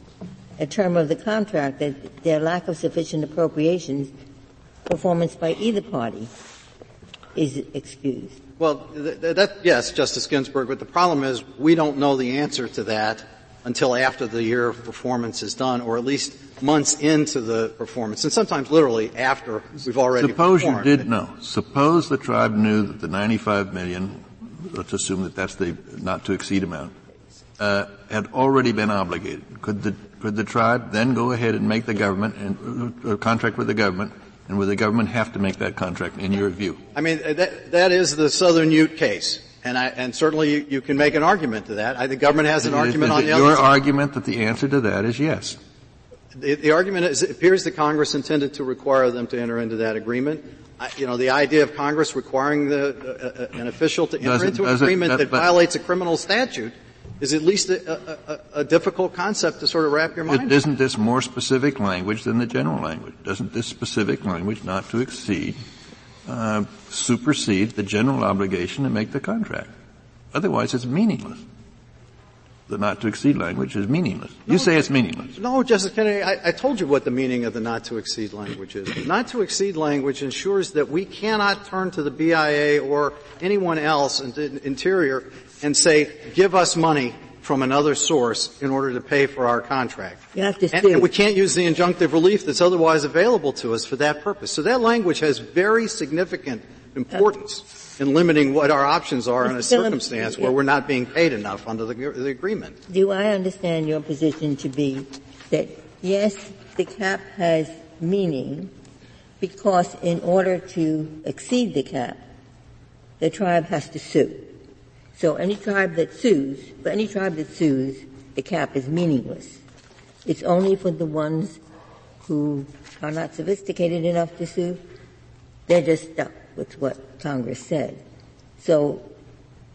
a term of the contract, that their lack of sufficient appropriations, performance by either party is excused. Well, th- th- that, yes, Justice Ginsburg, but the problem is we don't know the answer to that until after the year of performance is done, or at least months into the performance, and sometimes literally after we've already Suppose performed. you did know. Suppose the tribe knew that the ninety-five million, let's assume that that's the not-to-exceed amount, uh, had already been obligated. Could the, could the tribe then go ahead and make the government, and uh, contract with the government, and would the government have to make that contract, in your view? I mean, that, that is the Southern Ute case. And I, and certainly you, you can make an argument to that. I, the government has an is, argument is on the other side. Your argument that the answer to that is yes. The, the argument is, it appears that Congress intended to require them to enter into that agreement. I, you know, the idea of Congress requiring the, uh, an official to enter it, into an agreement it, that, that violates a criminal statute is at least a, a, a difficult concept to sort of wrap your mind around. Isn't this more specific language than the general language? Doesn't this specific language, not to exceed, uh, supersede the general obligation to make the contract? Otherwise, it's meaningless. The not-to-exceed language is meaningless. No, you say it's meaningless. No, Justice Kennedy, I, I told you what the meaning of the not-to-exceed language is. The not-to-exceed language ensures that we cannot turn to the B I A or anyone else in the Interior and say, give us money from another source in order to pay for our contract. You have to and, and we can't use the injunctive relief that's otherwise available to us for that purpose. So that language has very significant importance in limiting what our options are in a circumstance where we're not being paid enough under the, the agreement. Do I understand your position to be that, yes, the cap has meaning because in order to exceed the cap, the tribe has to sue? So any tribe that sues, for any tribe that sues, the cap is meaningless. It's only for the ones who are not sophisticated enough to sue. They're just stuck with what Congress said. So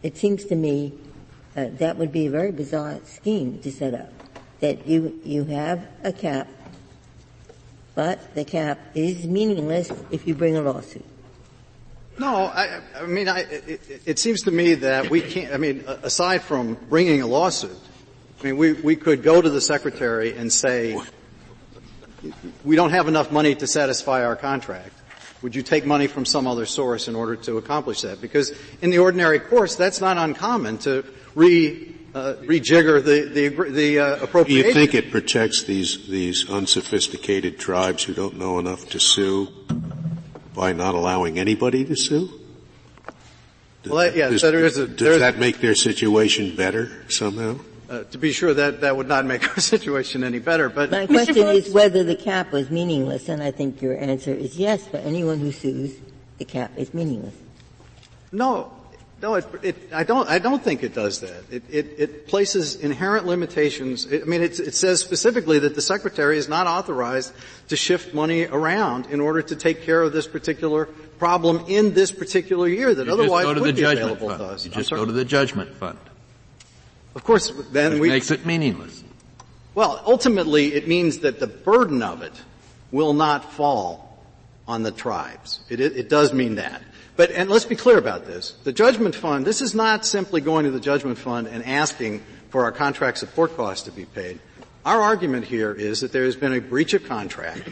it seems to me uh, that would be a very bizarre scheme to set up, that you you have a cap, but the cap is meaningless if you bring a lawsuit. No, I, I mean, I, it, it seems to me that we can't, I mean, aside from bringing a lawsuit, I mean, we, we could go to the Secretary and say, we don't have enough money to satisfy our contract. Would you take money from some other source in order to accomplish that? Because in the ordinary course, that's not uncommon to re, uh, rejigger the, the, the, uh, appropriation. Do you think it protects these, these unsophisticated tribes who don't know enough to sue by not allowing anybody to sue? Does, well, yeah, does, so there is a, does that make their situation better somehow? Uh, to be sure, that that would not make our situation any better. But my question is whether the cap was meaningless, and I think your answer is yes. For anyone who sues, the cap is meaningless. No, no, it, it, I don't. I don't think it does that. It it, it places inherent limitations. It, I mean, it, it says specifically that the Secretary is not authorized to shift money around in order to take care of this particular problem in this particular year that you otherwise would be available to us. You just go to the Judgment Fund. Of course, then it we... It makes it meaningless. Well, ultimately, it means that the burden of it will not fall on the tribes. It, it, it does mean that. But, and let's be clear about this. The Judgment Fund, this is not simply going to the Judgment Fund and asking for our contract support costs to be paid. Our argument here is that there has been a breach of contract,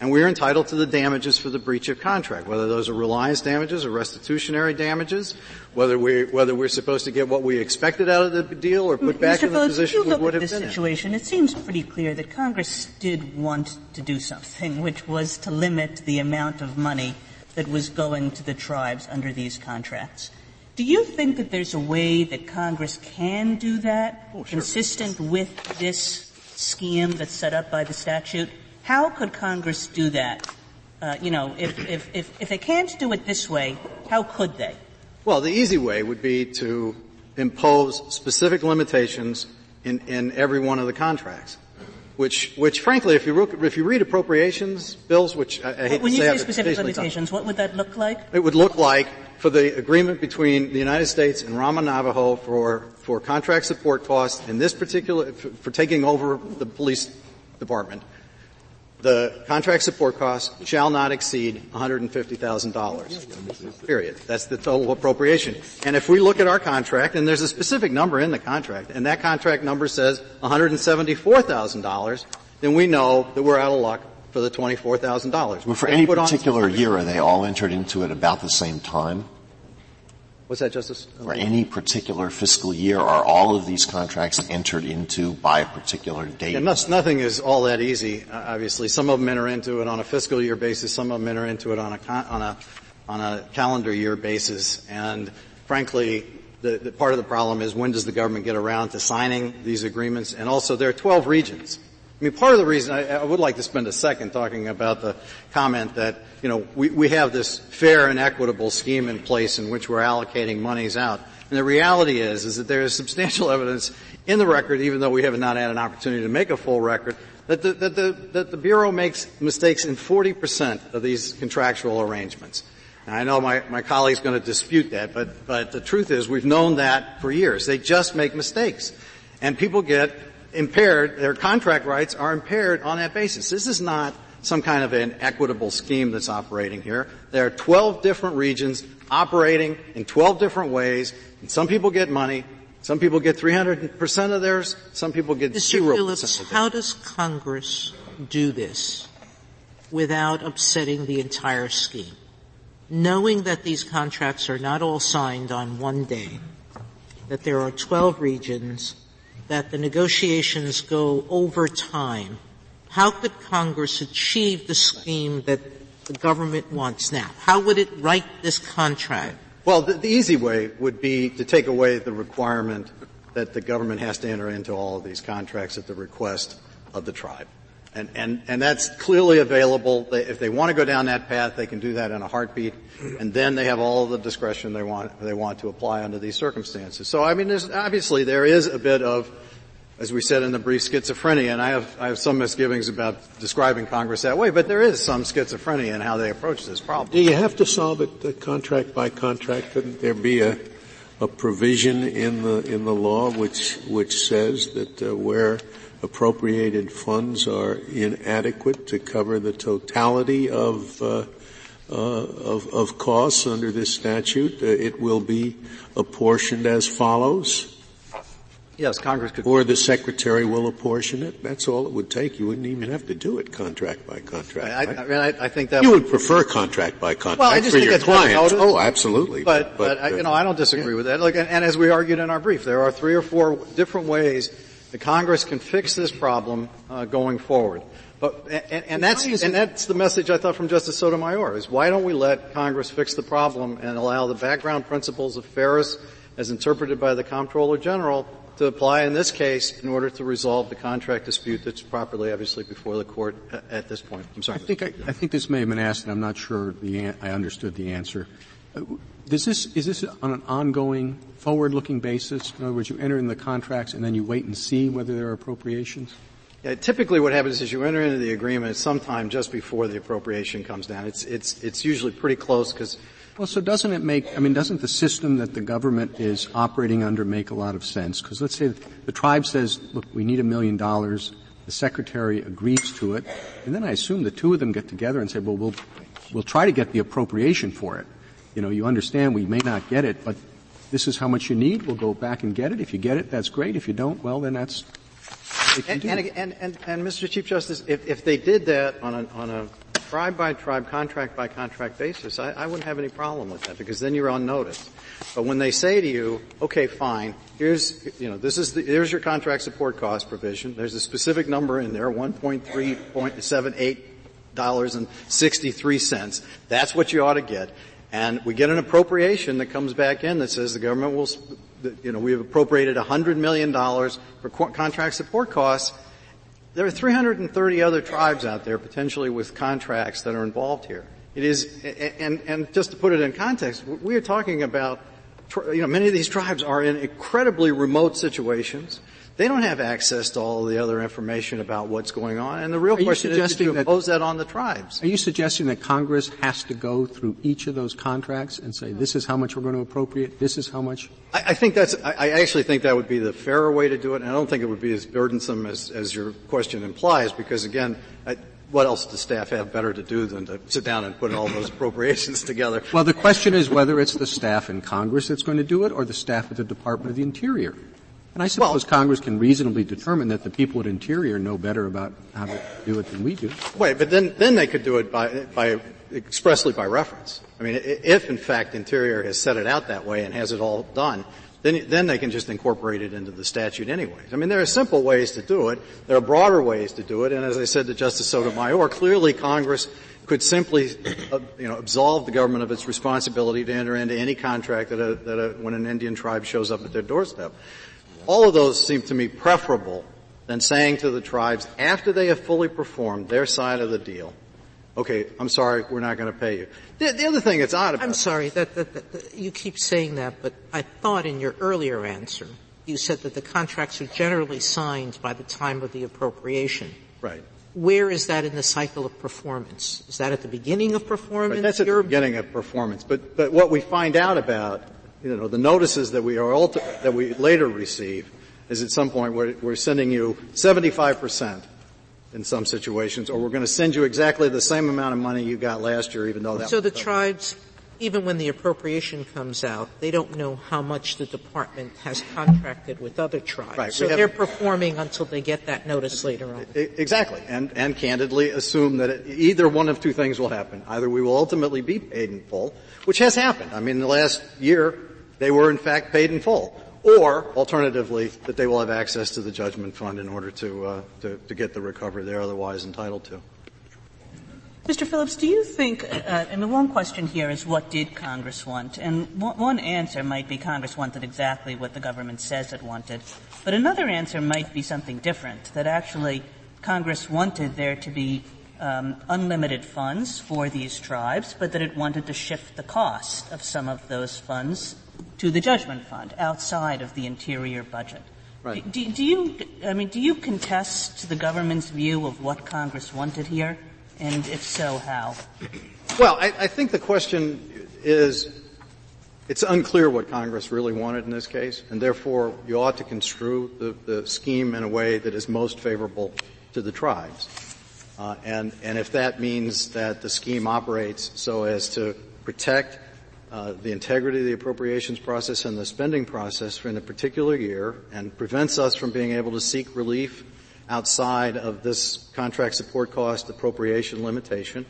and we are entitled to the damages for the breach of contract, whether those are reliance damages or restitutionary damages, whether we whether we're supposed to get what we expected out of the deal or put back in the position we would have been in. Mister Bose, if you look at this situation, it seems pretty clear that Congress did want to do something, which was to limit the amount of money that was going to the tribes under these contracts. Do you think that there's a way that Congress can do that, oh, sure, consistent with this scheme that's set up by the statute? How could Congress do that? Uh, you know, if, if, if, if they can't do it this way, how could they? Well, the easy way would be to impose specific limitations in, in every one of the contracts. which, which frankly, if you look, if you read appropriations bills, which I, I hate to say, have specific limitations, what would that look like? It would look like for the agreement between the United States and Ramah Navajo for for contract support costs in this particular for, for taking over the police department. The contract support cost shall not exceed one hundred fifty thousand dollars, period. That's the total appropriation. And if we look at our contract, and there's a specific number in the contract, and that contract number says one hundred seventy-four thousand dollars, then we know that we're out of luck for the twenty-four thousand dollars. Well, for any particular year, are they all entered into it about the same time? What's that, Justice? For any particular fiscal year, are all of these contracts entered into by a particular date? Yeah, nothing is all that easy, uh, obviously. Some of them enter into it on a fiscal year basis. Some of them enter into it on a con- on a on a calendar year basis. And frankly, the, the part of the problem is when does the government get around to signing these agreements? And also, there are twelve regions. I mean, part of the reason I, I would like to spend a second talking about the comment that, you know, we, we have this fair and equitable scheme in place in which we're allocating monies out. And the reality is, is that there is substantial evidence in the record, even though we have not had an opportunity to make a full record, that the, that the, that the Bureau makes mistakes in forty percent of these contractual arrangements. And I know my, my colleague's going to dispute that, but, but the truth is we've known that for years. They just make mistakes. And people get impaired, their contract rights are impaired on that basis. This is not some kind of an equitable scheme that's operating here. There are twelve different regions operating in twelve different ways, and some people get money, some people get three hundred percent of theirs, some people get zero percent of theirs. Mister Phillips, how does Congress do this without upsetting the entire scheme? Knowing that these contracts are not all signed on one day, that there are twelve regions, that the negotiations go over time, how could Congress achieve the scheme that the government wants now? How would it write this contract? Well, the, the easy way would be to take away the requirement that the government has to enter into all of these contracts at the request of the tribe. And, and, and that's clearly available. They, if they want to go down that path, they can do that in a heartbeat. And then they have all of the discretion they want, they want to apply under these circumstances. So, I mean, there's, obviously there is a bit of, as we said in the brief, schizophrenia. And I have, I have some misgivings about describing Congress that way, but there is some schizophrenia in how they approach this problem. Do you have to solve it uh, contract by contract? Couldn't there be a, a provision in the, in the law which, which says that uh, where appropriated funds are inadequate to cover the totality of, uh, uh, of, of costs under this statute, uh, it will be apportioned as follows? Yes, Congress could. Or the Secretary will apportion it. That's all it would take. You wouldn't even have to do it contract by contract. I, right? I, I mean, I, I think that you would, would prefer contract by contract well, I just for think your clients. Oh, absolutely. But, but, but I, you uh, know, I don't disagree yeah. with that. Look, and, and as we argued in our brief, there are three or four different ways the Congress can fix this problem uh, going forward. But and, and that's and that's the message I thought from Justice Sotomayor is why don't we let Congress fix the problem and allow the background principles of Ferris, as interpreted by the Comptroller General, to apply in this case in order to resolve the contract dispute that's properly, obviously, before the court at this point. I'm sorry. I think I, I think this may have been asked, and I'm not sure the an- I understood the answer. Uh, Does this, is this on an ongoing, forward-looking basis? In other words, you enter in the contracts and then you wait and see whether there are appropriations? Yeah, typically what happens is you enter into the agreement sometime just before the appropriation comes down. It's, it's, it's usually pretty close because... Well, so doesn't it make, I mean, doesn't the system that the government is operating under make a lot of sense? Because let's say the tribe says, look, we need a million dollars. The Secretary agrees to it. And then I assume the two of them get together and say, well, we'll, we'll try to get the appropriation for it. You know, you understand we may not get it, but this is how much you need. We'll go back and get it. If you get it, that's great. If you don't, well, then that's what you and, do. And, and, and, and, Mister Chief Justice, if, if they did that on a, on a tribe-by-tribe, contract-by-contract basis, I, I wouldn't have any problem with that because then you're on notice. But when they say to you, okay, fine, here's, you know, this is the, here's your contract support cost provision. There's a specific number in there, one hundred three dollars and seventy-eight cents and sixty-three cents. That's what you ought to get. And we get an appropriation that comes back in that says the government will, you know, we have appropriated one hundred million dollars for co- contract support costs. There are three hundred thirty other tribes out there potentially with contracts that are involved here. It is, and, and just to put it in context, we are talking about, you know, many of these tribes are in incredibly remote situations. They don't have access to all the other information about what's going on. And the real question is to impose that on the tribes. Are you suggesting that Congress has to go through each of those contracts and say, this is how much we're going to appropriate, this is how much? I, I think that's, I, I actually think that would be the fairer way to do it, and I don't think it would be as burdensome as, as your question implies, because again, I, what else does staff have better to do than to sit down and put all those appropriations together? Well, the question is whether it's the staff in Congress that's going to do it or the staff at the Department of the Interior. And I suppose well, Congress can reasonably determine that the people at Interior know better about how to do it than we do. Wait, but then, then they could do it by, by expressly by reference. I mean, if in fact Interior has set it out that way and has it all done, then, then they can just incorporate it into the statute anyways. I mean, there are simple ways to do it. There are broader ways to do it. And as I said to Justice Sotomayor, clearly Congress could simply, uh, you know, absolve the government of its responsibility to enter into any contract that a, that a, when an Indian tribe shows up at their doorstep. All of those seem to me preferable than saying to the tribes, after they have fully performed their side of the deal, okay, I'm sorry, we're not going to pay you. The, the other thing that's odd about I'm sorry, that, that, that you keep saying that, but I thought in your earlier answer you said that the contracts are generally signed by the time of the appropriation. Right. Where is that in the cycle of performance? Is that at the beginning of performance? Right, that's at the beginning of performance. But, but what we find out about You know, the notices that we are ulti- that we later receive is at some point we're, we're sending you seventy-five percent in some situations, or we're going to send you exactly the same amount of money you got last year, even though that. So the tribes, even when the appropriation comes out, they don't know how much the department has contracted with other tribes. Right. So they're performing until they get that notice later on. Exactly. And, and candidly assume that it, either one of two things will happen. Either we will ultimately be paid in full, which has happened. I mean, the last year, they were in fact paid in full. Or, alternatively, that they will have access to the judgment fund in order to, uh, to, to get the recovery they're otherwise entitled to. Mister Phillips, do you think, uh, and the one question here is what did Congress want? And one answer might be Congress wanted exactly what the government says it wanted. But another answer might be something different, that actually Congress wanted there to be um, unlimited funds for these tribes, but that it wanted to shift the cost of some of those funds to the judgment fund outside of the interior budget. Right. Do, do you, I mean, do you contest the government's view of what Congress wanted here? And if so, how? Well, I, I think the question is, it's unclear what Congress really wanted in this case, and therefore you ought to construe the, the scheme in a way that is most favorable to the tribes. Uh, and, and if that means that the scheme operates so as to protect uh, the integrity of the appropriations process and the spending process for in a particular year and prevents us from being able to seek relief outside of this contract support cost appropriation limitation.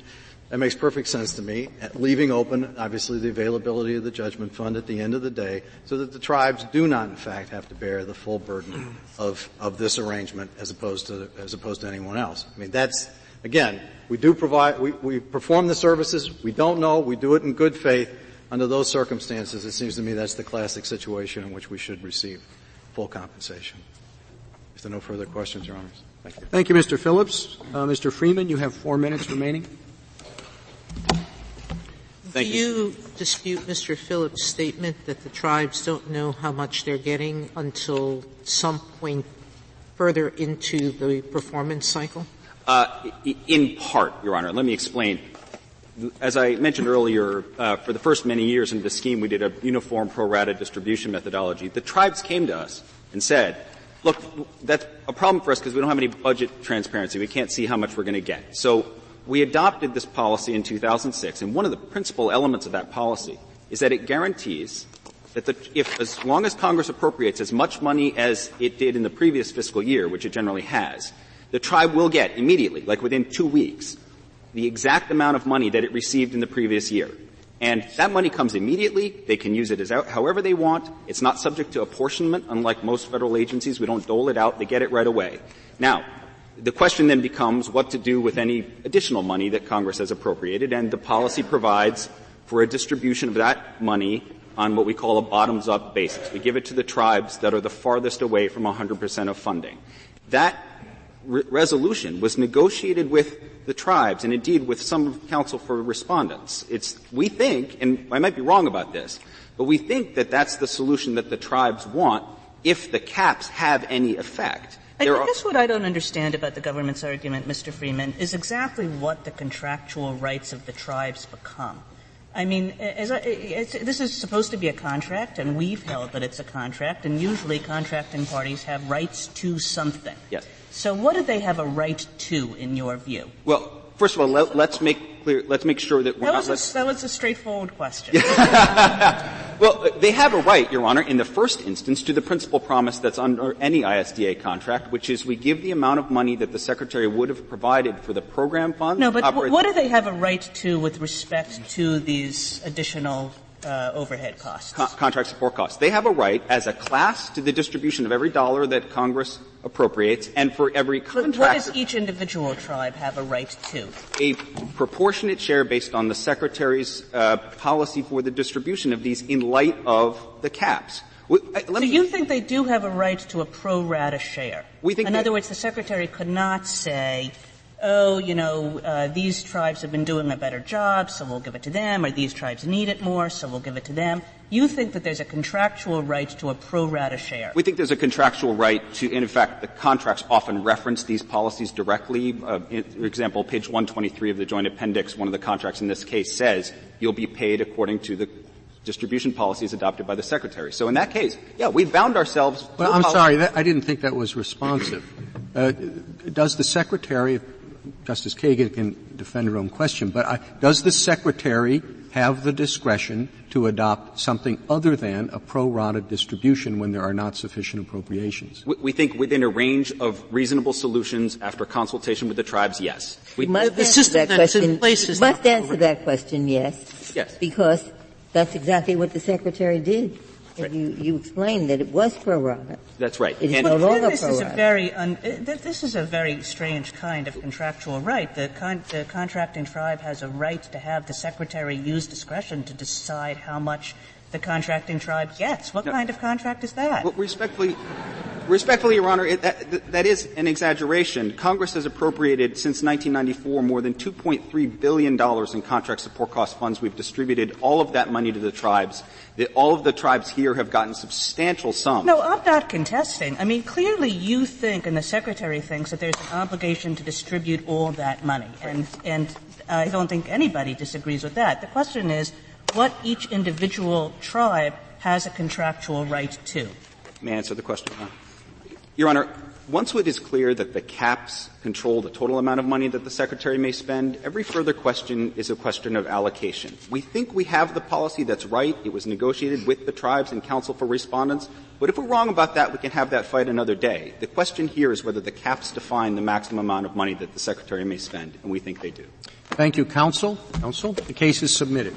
That makes perfect sense to me, leaving open, obviously, the availability of the judgment fund at the end of the day so that the tribes do not, in fact, have to bear the full burden of, of this arrangement as opposed to, as opposed to anyone else. I mean, that's, again, we do provide, we, we perform the services, we don't know, we do it in good faith. Under those circumstances, it seems to me that's the classic situation in which we should receive full compensation. If there are no further questions, Your Honors. Thank you. Thank you, Mister Phillips. Uh, Mister Freeman, you have four minutes remaining. Thank Do you. you dispute Mister Phillips' statement that the tribes don't know how much they're getting until some point further into the performance cycle? Uh, in part, Your Honor. Let me explain. As I mentioned earlier, uh, for the first many years in the scheme, we did a uniform pro-rata distribution methodology. The tribes came to us and said, look, that's a problem for us because we don't have any budget transparency. We can't see how much we're going to get. So we adopted this policy in two thousand six, and one of the principal elements of that policy is that it guarantees that the, if as long as Congress appropriates as much money as it did in the previous fiscal year, which it generally has, the tribe will get immediately, like within two weeks, the exact amount of money that it received in the previous year. And that money comes immediately. They can use it as however they want. It's not subject to apportionment, unlike most federal agencies. We don't dole it out. They get it right away. Now, the question then becomes what to do with any additional money that Congress has appropriated, and the policy provides for a distribution of that money on what we call a bottoms-up basis. We give it to the tribes that are the farthest away from one hundred percent of funding. That re- resolution was negotiated with the tribes, and indeed with some counsel for respondents. It's, we think, and I might be wrong about this, but we think that that's the solution that the tribes want if the caps have any effect. I guess what I don't understand about the government's argument, Mister Freeman, is exactly what the contractual rights of the tribes become. I mean, as I, it's, this is supposed to be a contract, and we've held that it's a contract, and usually contracting parties have rights to something. Yes. So what do they have a right to, in your view? Well, first of all, let, let's make clear, let's make sure that we're that was not... A, that was a straightforward question. Well, they have a right, Your Honor, in the first instance, to the principal promise that's under any I S D A contract, which is we give the amount of money that the Secretary would have provided for the program fund. No, but oper- what do they have a right to with respect to these additional uh overhead costs? Con- contract support costs. They have a right as a class to the distribution of every dollar that Congress appropriates, and for every contract. But what does each individual tribe have a right to? A proportionate share based on the Secretary's uh, policy for the distribution of these in light of the caps. We, uh, let so me, you think they do have a right to a pro rata share? We think in other words, the Secretary could not say, oh, you know, uh, these tribes have been doing a better job, so we'll give it to them, or these tribes need it more, so we'll give it to them. You think that there's a contractual right to a pro rata share? We think there's a contractual right to, and in fact, the contracts often reference these policies directly. Uh, in, for example, page one twenty-three of the Joint Appendix, one of the contracts in this case says you'll be paid according to the distribution policies adopted by the Secretary. So in that case, yeah, we bound ourselves to Well, I'm policy. sorry, that, I didn't think that was responsive. Uh, does the Secretary Justice Kagan can defend her own question, but I, does the Secretary have the discretion to adopt something other than a pro-rata distribution when there are not sufficient appropriations? We, we think within a range of reasonable solutions after consultation with the tribes, yes. We must the answer that question. Must answer over. that question, yes. Yes. Because that's exactly what the Secretary did. Right. You, you explained that it was pro rata. That's right. It is no longer pro rata. This is a very strange kind of contractual right. The, con- the contracting tribe has a right to have the Secretary use discretion to decide how much the contracting tribe gets. What no, kind of contract is that? Well, respectfully, respectfully, Your Honor, it, that, that is an exaggeration. Congress has appropriated since nineteen ninety-four more than two point three billion dollars in contract support cost funds. We've distributed all of that money to the tribes. The, all of the tribes here have gotten substantial sums. No, I'm not contesting. I mean, clearly you think and the Secretary thinks that there's an obligation to distribute all that money. And, and I don't think anybody disagrees with that. The question is, what each individual tribe has a contractual right to. May I answer the question? Your Honor, once it is clear that the caps control the total amount of money that the Secretary may spend, every further question is a question of allocation. We think we have the policy that's right. It was negotiated with the tribes and counsel for respondents. But if we're wrong about that, we can have that fight another day. The question here is whether the caps define the maximum amount of money that the Secretary may spend, and we think they do. Thank you, counsel. Counsel, the case is submitted.